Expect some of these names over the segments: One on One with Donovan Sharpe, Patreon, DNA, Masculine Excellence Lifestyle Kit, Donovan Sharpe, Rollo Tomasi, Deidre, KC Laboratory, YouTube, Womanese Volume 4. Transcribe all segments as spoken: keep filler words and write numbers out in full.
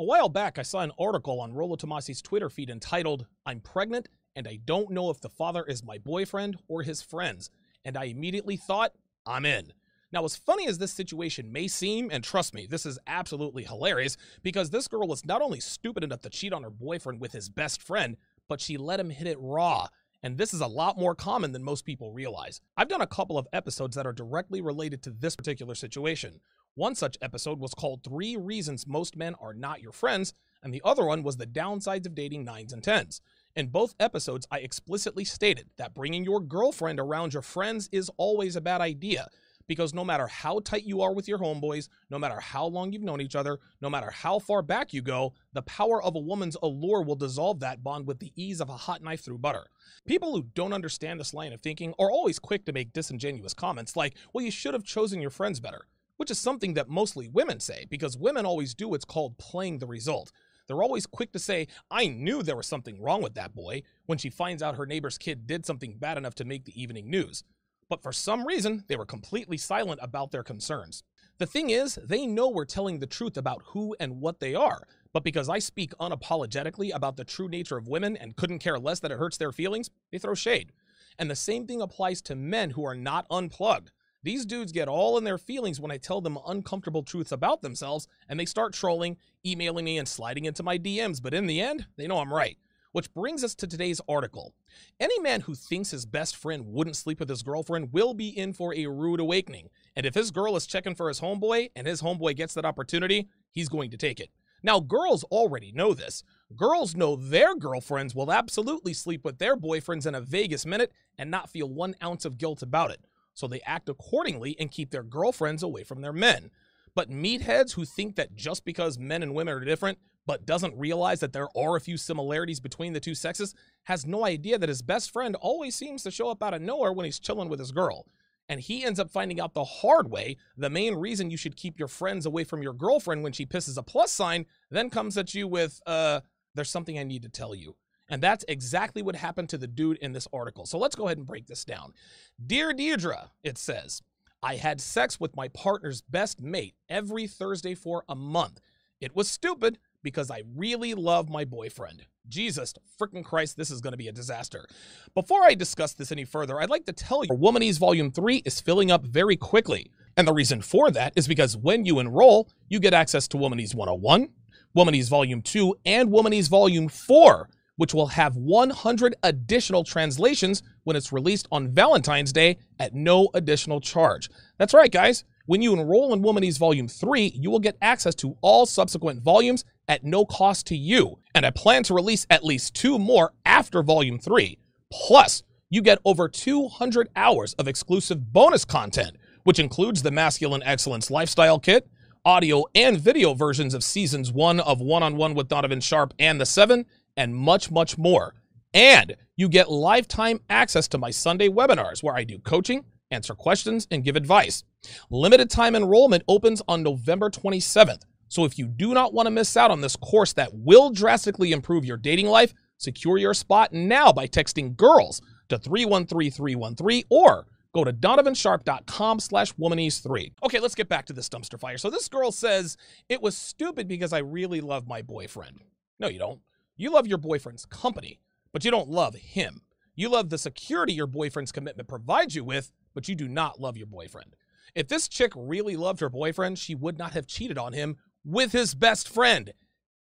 A while back, I saw an article on Rollo Tomasi's Twitter feed entitled, "I'm Pregnant and I Don't Know If the Father Is My Boyfriend or His Friends," and I immediately thought, I'm in. Now, as funny as this situation may seem, and trust me, this is absolutely hilarious, because this girl was not only stupid enough to cheat on her boyfriend with his best friend, but she let him hit it raw. And this is a lot more common than most people realize. I've done a couple of episodes that are directly related to this particular situation. One such episode was called Three Reasons Most Men Are Not Your Friends, and the other one was The Downsides of Dating Nines and Tens. In both episodes, I explicitly stated that bringing your girlfriend around your friends is always a bad idea, because no matter how tight you are with your homeboys, no matter how long you've known each other, no matter how far back you go, the power of a woman's allure will dissolve that bond with the ease of a hot knife through butter. People who don't understand this line of thinking are always quick to make disingenuous comments like, well, you should have chosen your friends better, which is something that mostly women say, because women always do what's called playing the result. They're always quick to say, I knew there was something wrong with that boy, when she finds out her neighbor's kid did something bad enough to make the evening news. But for some reason, they were completely silent about their concerns. The thing is, they know we're telling the truth about who and what they are, but because I speak unapologetically about the true nature of women and couldn't care less that it hurts their feelings, they throw shade. And the same thing applies to men who are not unplugged. These dudes get all in their feelings when I tell them uncomfortable truths about themselves, and they start trolling, emailing me, and sliding into my D Ms, but in the end, they know I'm right. Which brings us to today's article. Any man who thinks his best friend wouldn't sleep with his girlfriend will be in for a rude awakening, and if his girl is checking for his homeboy, and his homeboy gets that opportunity, he's going to take it. Now, girls already know this. Girls know their girlfriends will absolutely sleep with their boyfriends in a Vegas minute and not feel one ounce of guilt about it. So they act accordingly and keep their girlfriends away from their men. But meatheads who think that just because men and women are different, but doesn't realize that there are a few similarities between the two sexes, has no idea that his best friend always seems to show up out of nowhere when he's chilling with his girl. And he ends up finding out the hard way the main reason you should keep your friends away from your girlfriend when she pisses a plus sign, then comes at you with, uh, there's something I need to tell you. And that's exactly what happened to the dude in this article. So let's go ahead and break this down. Dear Deidre, it says, I had sex with my partner's best mate every Thursday for a month. It was stupid because I really love my boyfriend. Jesus freaking Christ, this is going to be a disaster. Before I discuss this any further, I'd like to tell you Womanese Volume three is filling up very quickly. And the reason for that is because when you enroll, you get access to Womanese one oh one, Womanese Volume two, and Womanese Volume four. Which will have one hundred additional translations when it's released on Valentine's Day at no additional charge. That's right, guys. When you enroll in Womanese Volume three, you will get access to all subsequent volumes at no cost to you. And I plan to release at least two more after Volume three. Plus, you get over two hundred hours of exclusive bonus content, which includes the Masculine Excellence Lifestyle Kit, audio and video versions of Seasons one of One on One with Donovan Sharpe and The Seven, and much, much more. And you get lifetime access to my Sunday webinars where I do coaching, answer questions, and give advice. Limited time enrollment opens on November twenty-seventh. So if you do not want to miss out on this course that will drastically improve your dating life, secure your spot now by texting GIRLS to three one three three one three or go to donovansharpe dot com slash womanese three. Okay, let's get back to this dumpster fire. So this girl says, it was stupid because I really love my boyfriend. No, you don't. You love your boyfriend's company, but you don't love him. You love the security your boyfriend's commitment provides you with, but you do not love your boyfriend. If this chick really loved her boyfriend, she would not have cheated on him with his best friend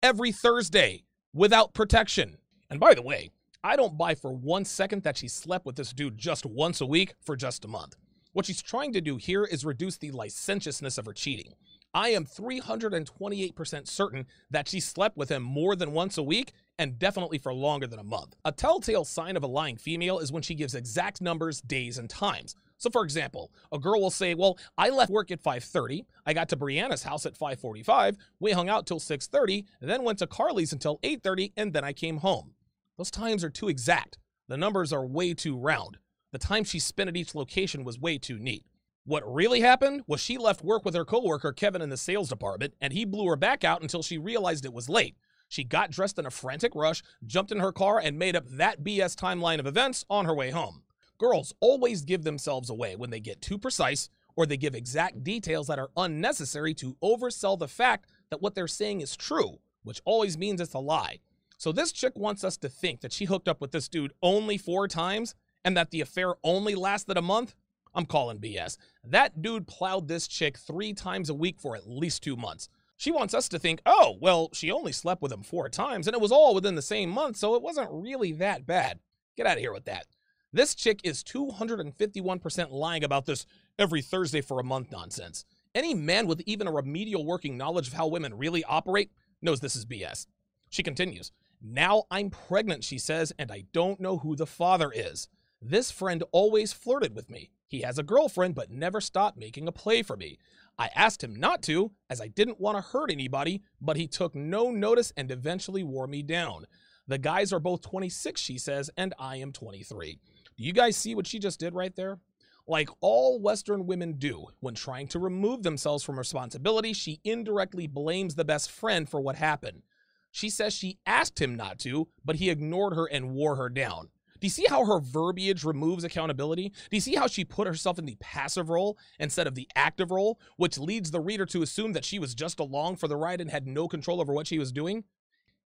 every Thursday without protection. And by the way, I don't buy for one second that she slept with this dude just once a week for just a month. What she's trying to do here is reduce the licentiousness of her cheating. I am three hundred twenty-eight percent certain that she slept with him more than once a week, and definitely for longer than a month. A telltale sign of a lying female is when she gives exact numbers, days, and times. So for example, a girl will say, well, I left work at five thirty, I got to Brianna's house at five forty-five, we hung out till six thirty, then went to Carly's until eight thirty, and then I came home. Those times are too exact. The numbers are way too round. The time she spent at each location was way too neat. What really happened was she left work with her coworker Kevin in the sales department, and he blew her back out until she realized it was late. She got dressed in a frantic rush, jumped in her car, and made up that B S timeline of events on her way home. Girls always give themselves away when they get too precise or they give exact details that are unnecessary to oversell the fact that what they're saying is true which always means it's a lie. So this chick wants us to think that she hooked up with this dude only four times and that the affair only lasted a month? I'm calling B S. That dude plowed this chick three times a week for at least two months. She wants us to think, oh, well, she only slept with him four times and it was all within the same month, so it wasn't really that bad. Get out of here with that. This chick is two hundred fifty-one percent lying about this every Thursday for a month nonsense. Any man with even a remedial working knowledge of how women really operate knows this is B S. She continues, now I'm pregnant, she says, and I don't know who the father is. This friend always flirted with me. He has a girlfriend, but never stopped making a play for me. I asked him not to, as I didn't want to hurt anybody, but he took no notice and eventually wore me down. The guys are both twenty-six, she says, and I am twenty-three. Do you guys see what she just did right there? Like all Western women do, when trying to remove themselves from responsibility, she indirectly blames the best friend for what happened. She says she asked him not to, but he ignored her and wore her down. Do you see how her verbiage removes accountability? Do you see how she put herself in the passive role instead of the active role, which leads the reader to assume that she was just along for the ride and had no control over what she was doing?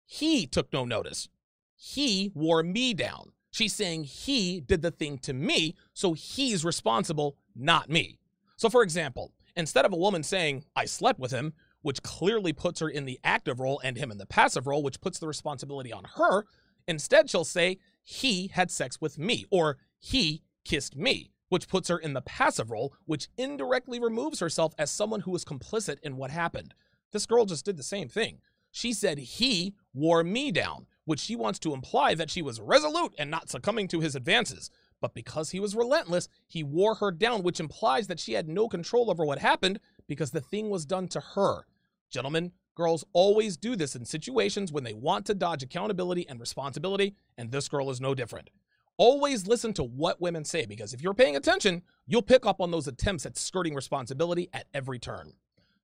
He took no notice. He wore me down. She's saying he did the thing to me, so he's responsible, not me. So for example, instead of a woman saying, I slept with him, which clearly puts her in the active role and him in the passive role, which puts the responsibility on her, instead she'll say, he had sex with me, or he kissed me, which puts her in the passive role, which indirectly removes herself as someone who was complicit in what happened. This girl just did the same thing. She said he wore me down, which she wants to imply that she was resolute and not succumbing to his advances. But because he was relentless, he wore her down, which implies that she had no control over what happened because the thing was done to her. Gentlemen, girls always do this in situations when they want to dodge accountability and responsibility, and this girl is no different. Always listen to what women say, because if you're paying attention, you'll pick up on those attempts at skirting responsibility at every turn.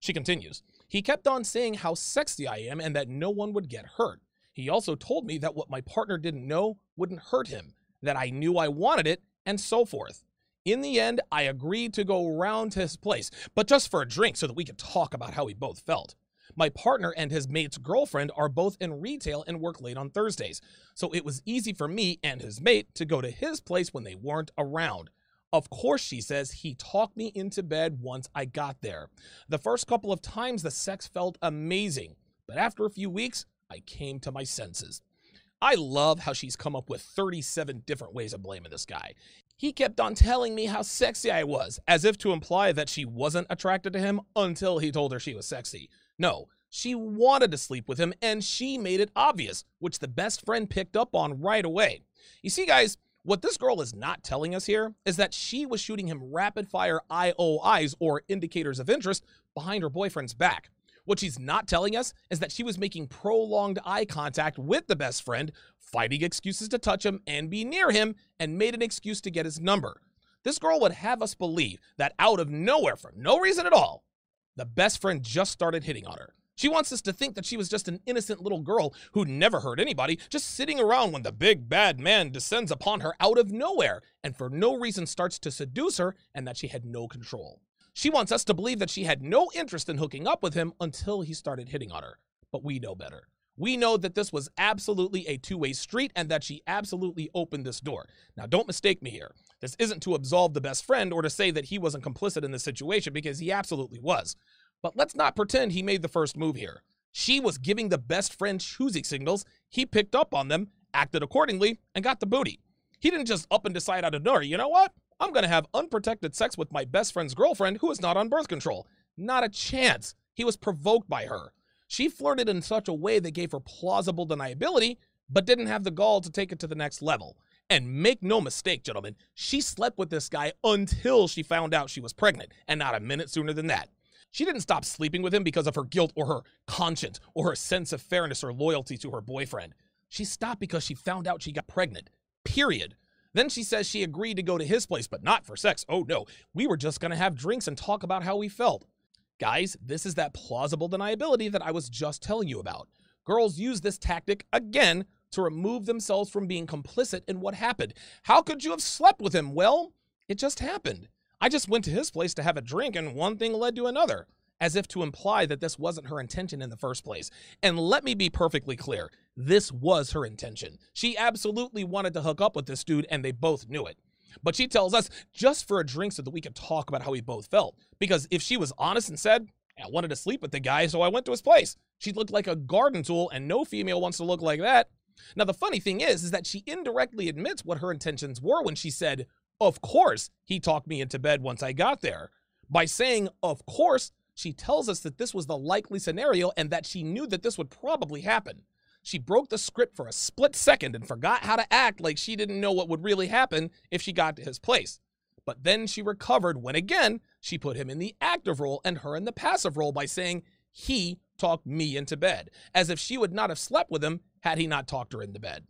She continues, he kept on saying how sexy I am and that no one would get hurt. He also told me that what my partner didn't know wouldn't hurt him, that I knew I wanted it, and so forth. In the end, I agreed to go round to his place, but just for a drink so that we could talk about how we both felt. My partner and his mate's girlfriend are both in retail and work late on Thursdays, so it was easy for me and his mate to go to his place when they weren't around. Of course, she says, he talked me into bed once I got there. The first couple of times, the sex felt amazing, but after a few weeks, I came to my senses. I love how she's come up with thirty-seven different ways of blaming this guy. He kept on telling me how sexy I was, as if to imply that she wasn't attracted to him until he told her she was sexy. No, she wanted to sleep with him, and she made it obvious, which the best friend picked up on right away. You see, guys, what this girl is not telling us here is that she was shooting him rapid-fire I O Is, or indicators of interest, behind her boyfriend's back. What she's not telling us is that she was making prolonged eye contact with the best friend, finding excuses to touch him and be near him, and made an excuse to get his number. This girl would have us believe that out of nowhere, for no reason at all, the best friend just started hitting on her. She wants us to think that she was just an innocent little girl who never hurt anybody, just sitting around when the big bad man descends upon her out of nowhere and for no reason starts to seduce her, and that she had no control. She wants us to believe that she had no interest in hooking up with him until he started hitting on her. But we know better. We know that this was absolutely a two-way street and that she absolutely opened this door. Now, don't mistake me here. This isn't to absolve the best friend or to say that he wasn't complicit in this situation, because he absolutely was. But let's not pretend he made the first move here. She was giving the best friend choosy signals. He picked up on them, acted accordingly, and got the booty. He didn't just up and decide out of nowhere, you know what? I'm going to have unprotected sex with my best friend's girlfriend who is not on birth control. Not a chance. He was provoked by her. She flirted in such a way that gave her plausible deniability, but didn't have the gall to take it to the next level. And make no mistake, gentlemen, she slept with this guy until she found out she was pregnant, and not a minute sooner than that. She didn't stop sleeping with him because of her guilt or her conscience or her sense of fairness or loyalty to her boyfriend. She stopped because she found out she got pregnant, period. Then she says she agreed to go to his place, but not for sex. Oh no, we were just going to have drinks and talk about how we felt. Guys, this is that plausible deniability that I was just telling you about. Girls use this tactic, again, to remove themselves from being complicit in what happened. How could you have slept with him? Well, it just happened. I just went to his place to have a drink, and one thing led to another. as if to imply that this wasn't her intention in the first place. And let me be perfectly clear, this was her intention. She absolutely wanted to hook up with this dude, and they both knew it. But she tells us just for a drink so that we could talk about how we both felt. Because if she was honest and said, I wanted to sleep with the guy, so I went to his place, she looked like a garden tool, and no female wants to look like that. Now, the funny thing is, is that she indirectly admits what her intentions were when she said, of course, he talked me into bed once I got there. By saying, of course, she tells us that this was the likely scenario and that she knew that this would probably happen. She broke the script for a split second and forgot how to act like she didn't know what would really happen if she got to his place. But then she recovered when, again, she put him in the active role and her in the passive role by saying, he talked me into bed, as if she would not have slept with him had he not talked her into bed.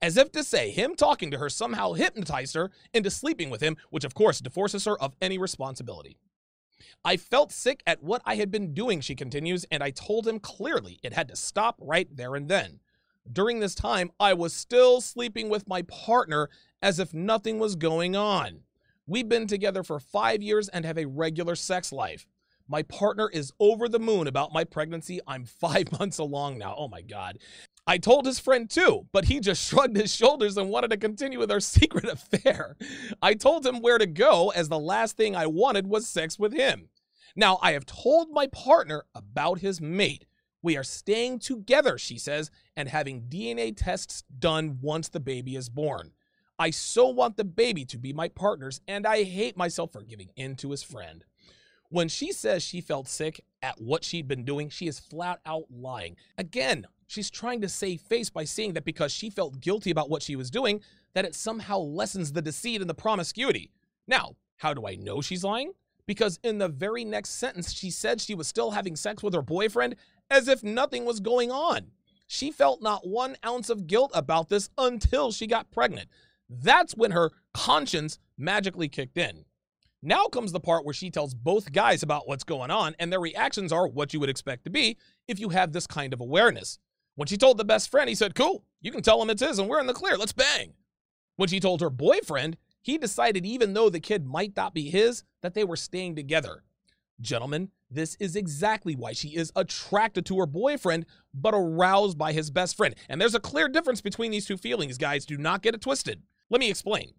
As if to say him talking to her somehow hypnotized her into sleeping with him, which of course divorces her of any responsibility. I felt sick at what I had been doing, she continues, and I told him clearly it had to stop right there and then. During this time, I was still sleeping with my partner as if nothing was going on. We've been together for five years and have a regular sex life. My partner is over the moon about my pregnancy. I'm five months along now. Oh my God. I told his friend too, but he just shrugged his shoulders and wanted to continue with our secret affair. I told him where to go as the last thing I wanted was sex with him. Now, I have told my partner about his mate. We are staying together, she says, and having D N A tests done once the baby is born. I so want the baby to be my partner's, and I hate myself for giving in to his friend. When she says she felt sick at what she'd been doing, she is flat out lying. Again, she's trying to save face by saying that because she felt guilty about what she was doing, that it somehow lessens the deceit and the promiscuity. Now, how do I know she's lying? Because in the very next sentence, she said she was still having sex with her boyfriend as if nothing was going on. She felt not one ounce of guilt about this until she got pregnant. That's when her conscience magically kicked in. Now comes the part where she tells both guys about what's going on, and their reactions are what you would expect to be if you have this kind of awareness. When she told the best friend, he said, cool, you can tell him it's his and we're in the clear, let's bang. When she told her boyfriend, he decided even though the kid might not be his, that they were staying together. Gentlemen, this is exactly why she is attracted to her boyfriend, but aroused by his best friend. And there's a clear difference between these two feelings, guys. Do not get it twisted. Let me explain.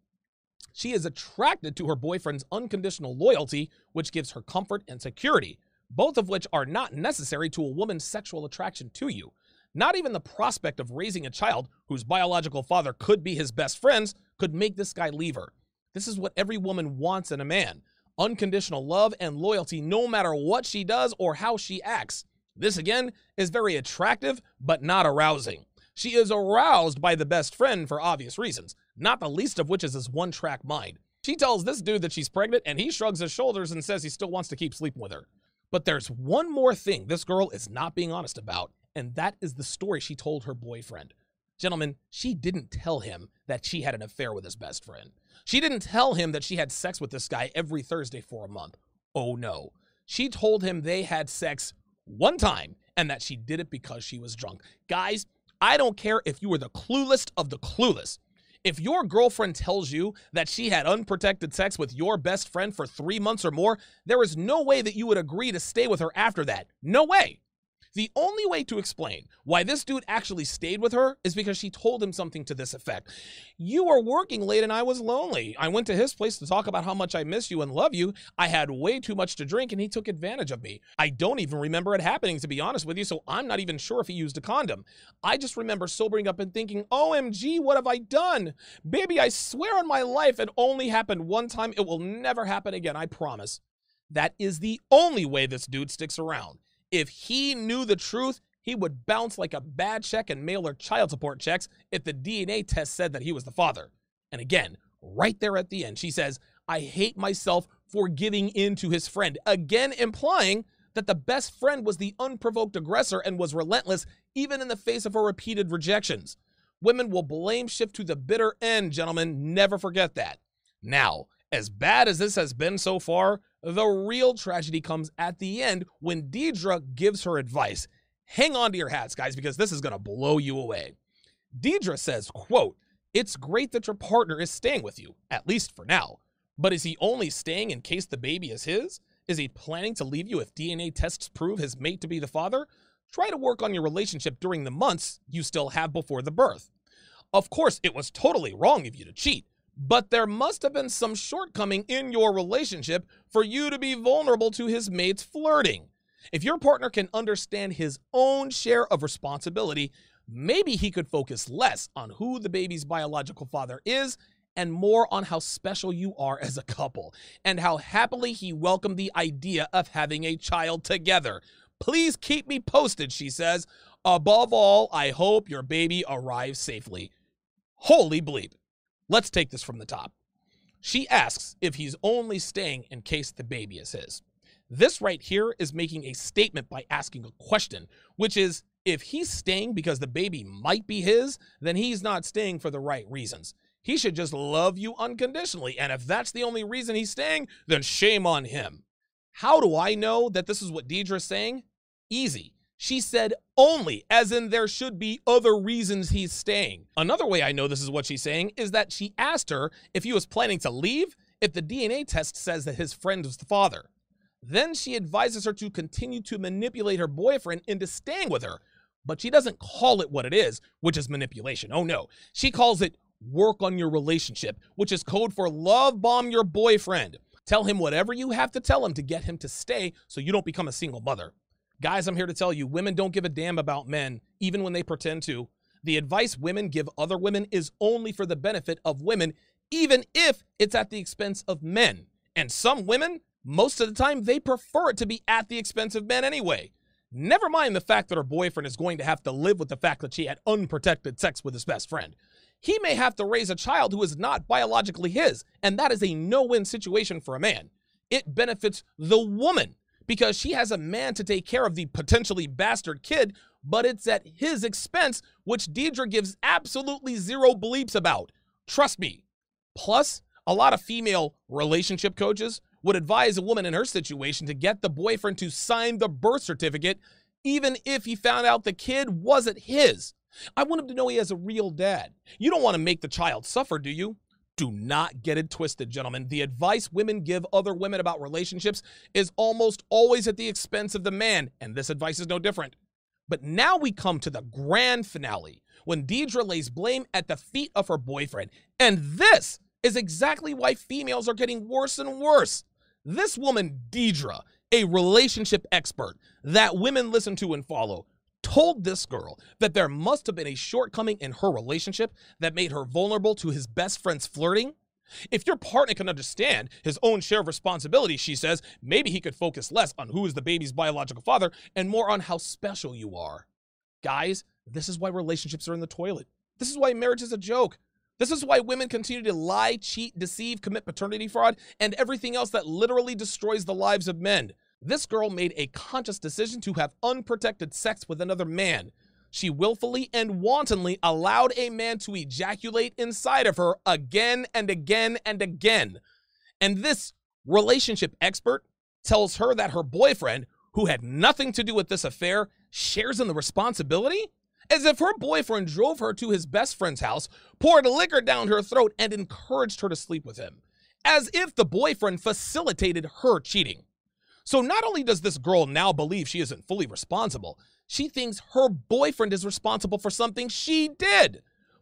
She is attracted to her boyfriend's unconditional loyalty, which gives her comfort and security, both of which are not necessary to a woman's sexual attraction to you. Not even the prospect of raising a child whose biological father could be his best friends could make this guy leave her. This is what every woman wants in a man. Unconditional love and loyalty no matter what she does or how she acts. This, again, is very attractive but not arousing. She is aroused by the best friend for obvious reasons, not the least of which is his one-track mind. She tells this dude that she's pregnant, and he shrugs his shoulders and says he still wants to keep sleeping with her. But there's one more thing this girl is not being honest about, and that is the story she told her boyfriend. Gentlemen, she didn't tell him that she had an affair with his best friend. She didn't tell him that she had sex with this guy every Thursday for a month. Oh no. She told him they had sex one time, and that she did it because she was drunk. Guys, I don't care if you were the clueless of the clueless. If your girlfriend tells you that she had unprotected sex with your best friend for three months or more, there is no way that you would agree to stay with her after that. No way. The only way to explain why this dude actually stayed with her is because she told him something to this effect. You were working late and I was lonely. I went to his place to talk about how much I miss you and love you. I had way too much to drink and he took advantage of me. I don't even remember it happening, to be honest with you, so I'm not even sure if he used a condom. I just remember sobering up and thinking, O M G, what have I done? Baby, I swear on my life it only happened one time. It will never happen again, I promise. That is the only way this dude sticks around. If he knew the truth, he would bounce like a bad check and mail her child support checks if the D N A test said that he was the father. And again, right there at the end, she says, I hate myself for giving in to his friend. Again, implying that the best friend was the unprovoked aggressor and was relentless even in the face of her repeated rejections. Women will blame shift to the bitter end, gentlemen. Never forget that. Now, as bad as this has been so far, the real tragedy comes at the end when Deidre gives her advice. Hang on to your hats, guys, because this is going to blow you away. Deidre says, quote, it's great that your partner is staying with you, at least for now. But is he only staying in case the baby is his? Is he planning to leave you if D N A tests prove his mate to be the father? Try to work on your relationship during the months you still have before the birth. Of course, it was totally wrong of you to cheat, but there must have been some shortcoming in your relationship for you to be vulnerable to his mate's flirting. If your partner can understand his own share of responsibility, maybe he could focus less on who the baby's biological father is and more on how special you are as a couple and how happily he welcomed the idea of having a child together. Please keep me posted, she says. Above all, I hope your baby arrives safely. Holy bleep. Let's take this from the top. She asks if he's only staying in case the baby is his. This right here is making a statement by asking a question, which is, if he's staying because the baby might be his, then he's not staying for the right reasons. He should just love you unconditionally, and if that's the only reason he's staying, then shame on him. How do I know that this is what Deidre is saying? Easy. She said only, as in there should be other reasons he's staying. Another way I know this is what she's saying is that she asked her if he was planning to leave if the D N A test says that his friend was the father. Then she advises her to continue to manipulate her boyfriend into staying with her, but she doesn't call it what it is, which is manipulation. Oh no, she calls it work on your relationship, which is code for love bomb your boyfriend. Tell him whatever you have to tell him to get him to stay so you don't become a single mother. Guys, I'm here to tell you, women don't give a damn about men, even when they pretend to. The advice women give other women is only for the benefit of women, even if it's at the expense of men. And some women, most of the time, they prefer it to be at the expense of men anyway. Never mind the fact that her boyfriend is going to have to live with the fact that she had unprotected sex with his best friend. He may have to raise a child who is not biologically his, and that is a no-win situation for a man. It benefits the woman, because she has a man to take care of the potentially bastard kid, but it's at his expense, which Deidre gives absolutely zero bleeps about. Trust me. Plus, a lot of female relationship coaches would advise a woman in her situation to get the boyfriend to sign the birth certificate, even if he found out the kid wasn't his. I want him to know he has a real dad. You don't want to make the child suffer, do you? Do not get it twisted, gentlemen. The advice women give other women about relationships is almost always at the expense of the man, and this advice is no different. But now we come to the grand finale, when Deidre lays blame at the feet of her boyfriend. And this is exactly why females are getting worse and worse. This woman, Deidre, a relationship expert that women listen to and follow, told this girl that there must have been a shortcoming in her relationship that made her vulnerable to his best friend's flirting. If your partner can understand his own share of responsibility, she says, maybe he could focus less on who is the baby's biological father and more on how special you are. Guys, this is why relationships are in the toilet. This is why marriage is a joke. This is why women continue to lie, cheat, deceive, commit paternity fraud, and everything else that literally destroys the lives of men. This girl made a conscious decision to have unprotected sex with another man. She willfully and wantonly allowed a man to ejaculate inside of her again and again and again. And this relationship expert tells her that her boyfriend, who had nothing to do with this affair, shares in the responsibility? As if her boyfriend drove her to his best friend's house, poured liquor down her throat, and encouraged her to sleep with him. As if the boyfriend facilitated her cheating. So not only does this girl now believe she isn't fully responsible, she thinks her boyfriend is responsible for something she did.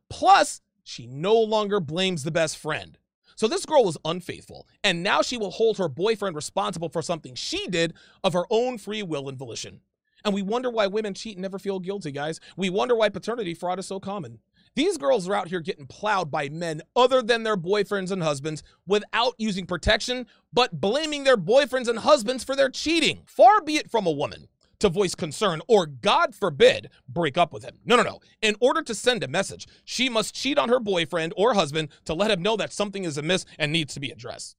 Plus, she no longer blames the best friend. So this girl was unfaithful, and now she will hold her boyfriend responsible for something she did of her own free will and volition. And we wonder why women cheat and never feel guilty, guys. We wonder why paternity fraud is so common. These girls are out here getting plowed by men other than their boyfriends and husbands without using protection, but blaming their boyfriends and husbands for their cheating. Far be it from a woman to voice concern or, God forbid, break up with him. No, no, no. In order to send a message, she must cheat on her boyfriend or husband to let him know that something is amiss and needs to be addressed.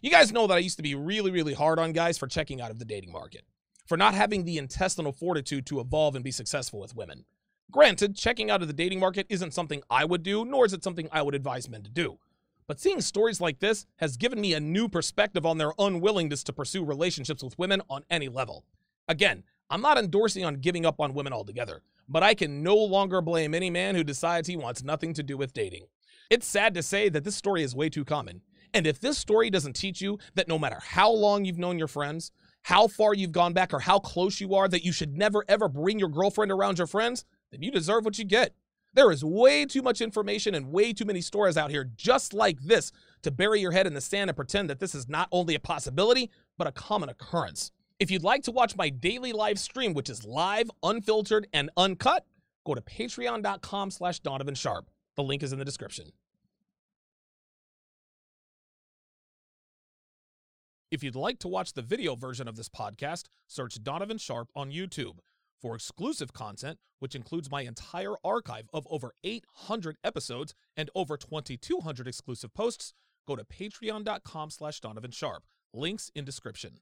You guys know that I used to be really, really hard on guys for checking out of the dating market, for not having the intestinal fortitude to evolve and be successful with women. Granted, checking out of the dating market isn't something I would do, nor is it something I would advise men to do. But seeing stories like this has given me a new perspective on their unwillingness to pursue relationships with women on any level. Again, I'm not endorsing on giving up on women altogether, but I can no longer blame any man who decides he wants nothing to do with dating. It's sad to say that this story is way too common, And if this story doesn't teach you that no matter how long you've known your friends, how far you've gone back, or how close you are, that you should never, ever bring your girlfriend around your friends, then you deserve what you get. There is way too much information and way too many stories out here just like this to bury your head in the sand and pretend that this is not only a possibility, but a common occurrence. If you'd like to watch my daily live stream, which is live, unfiltered, and uncut, go to patreon dot com slash Donovan Sharpe. The link is in the description. If you'd like to watch the video version of this podcast, search Donovan Sharpe on YouTube. For exclusive content, which includes my entire archive of over eight hundred episodes and over twenty-two hundred exclusive posts, go to patreon dot com slash Donovan Sharpe. Links in description.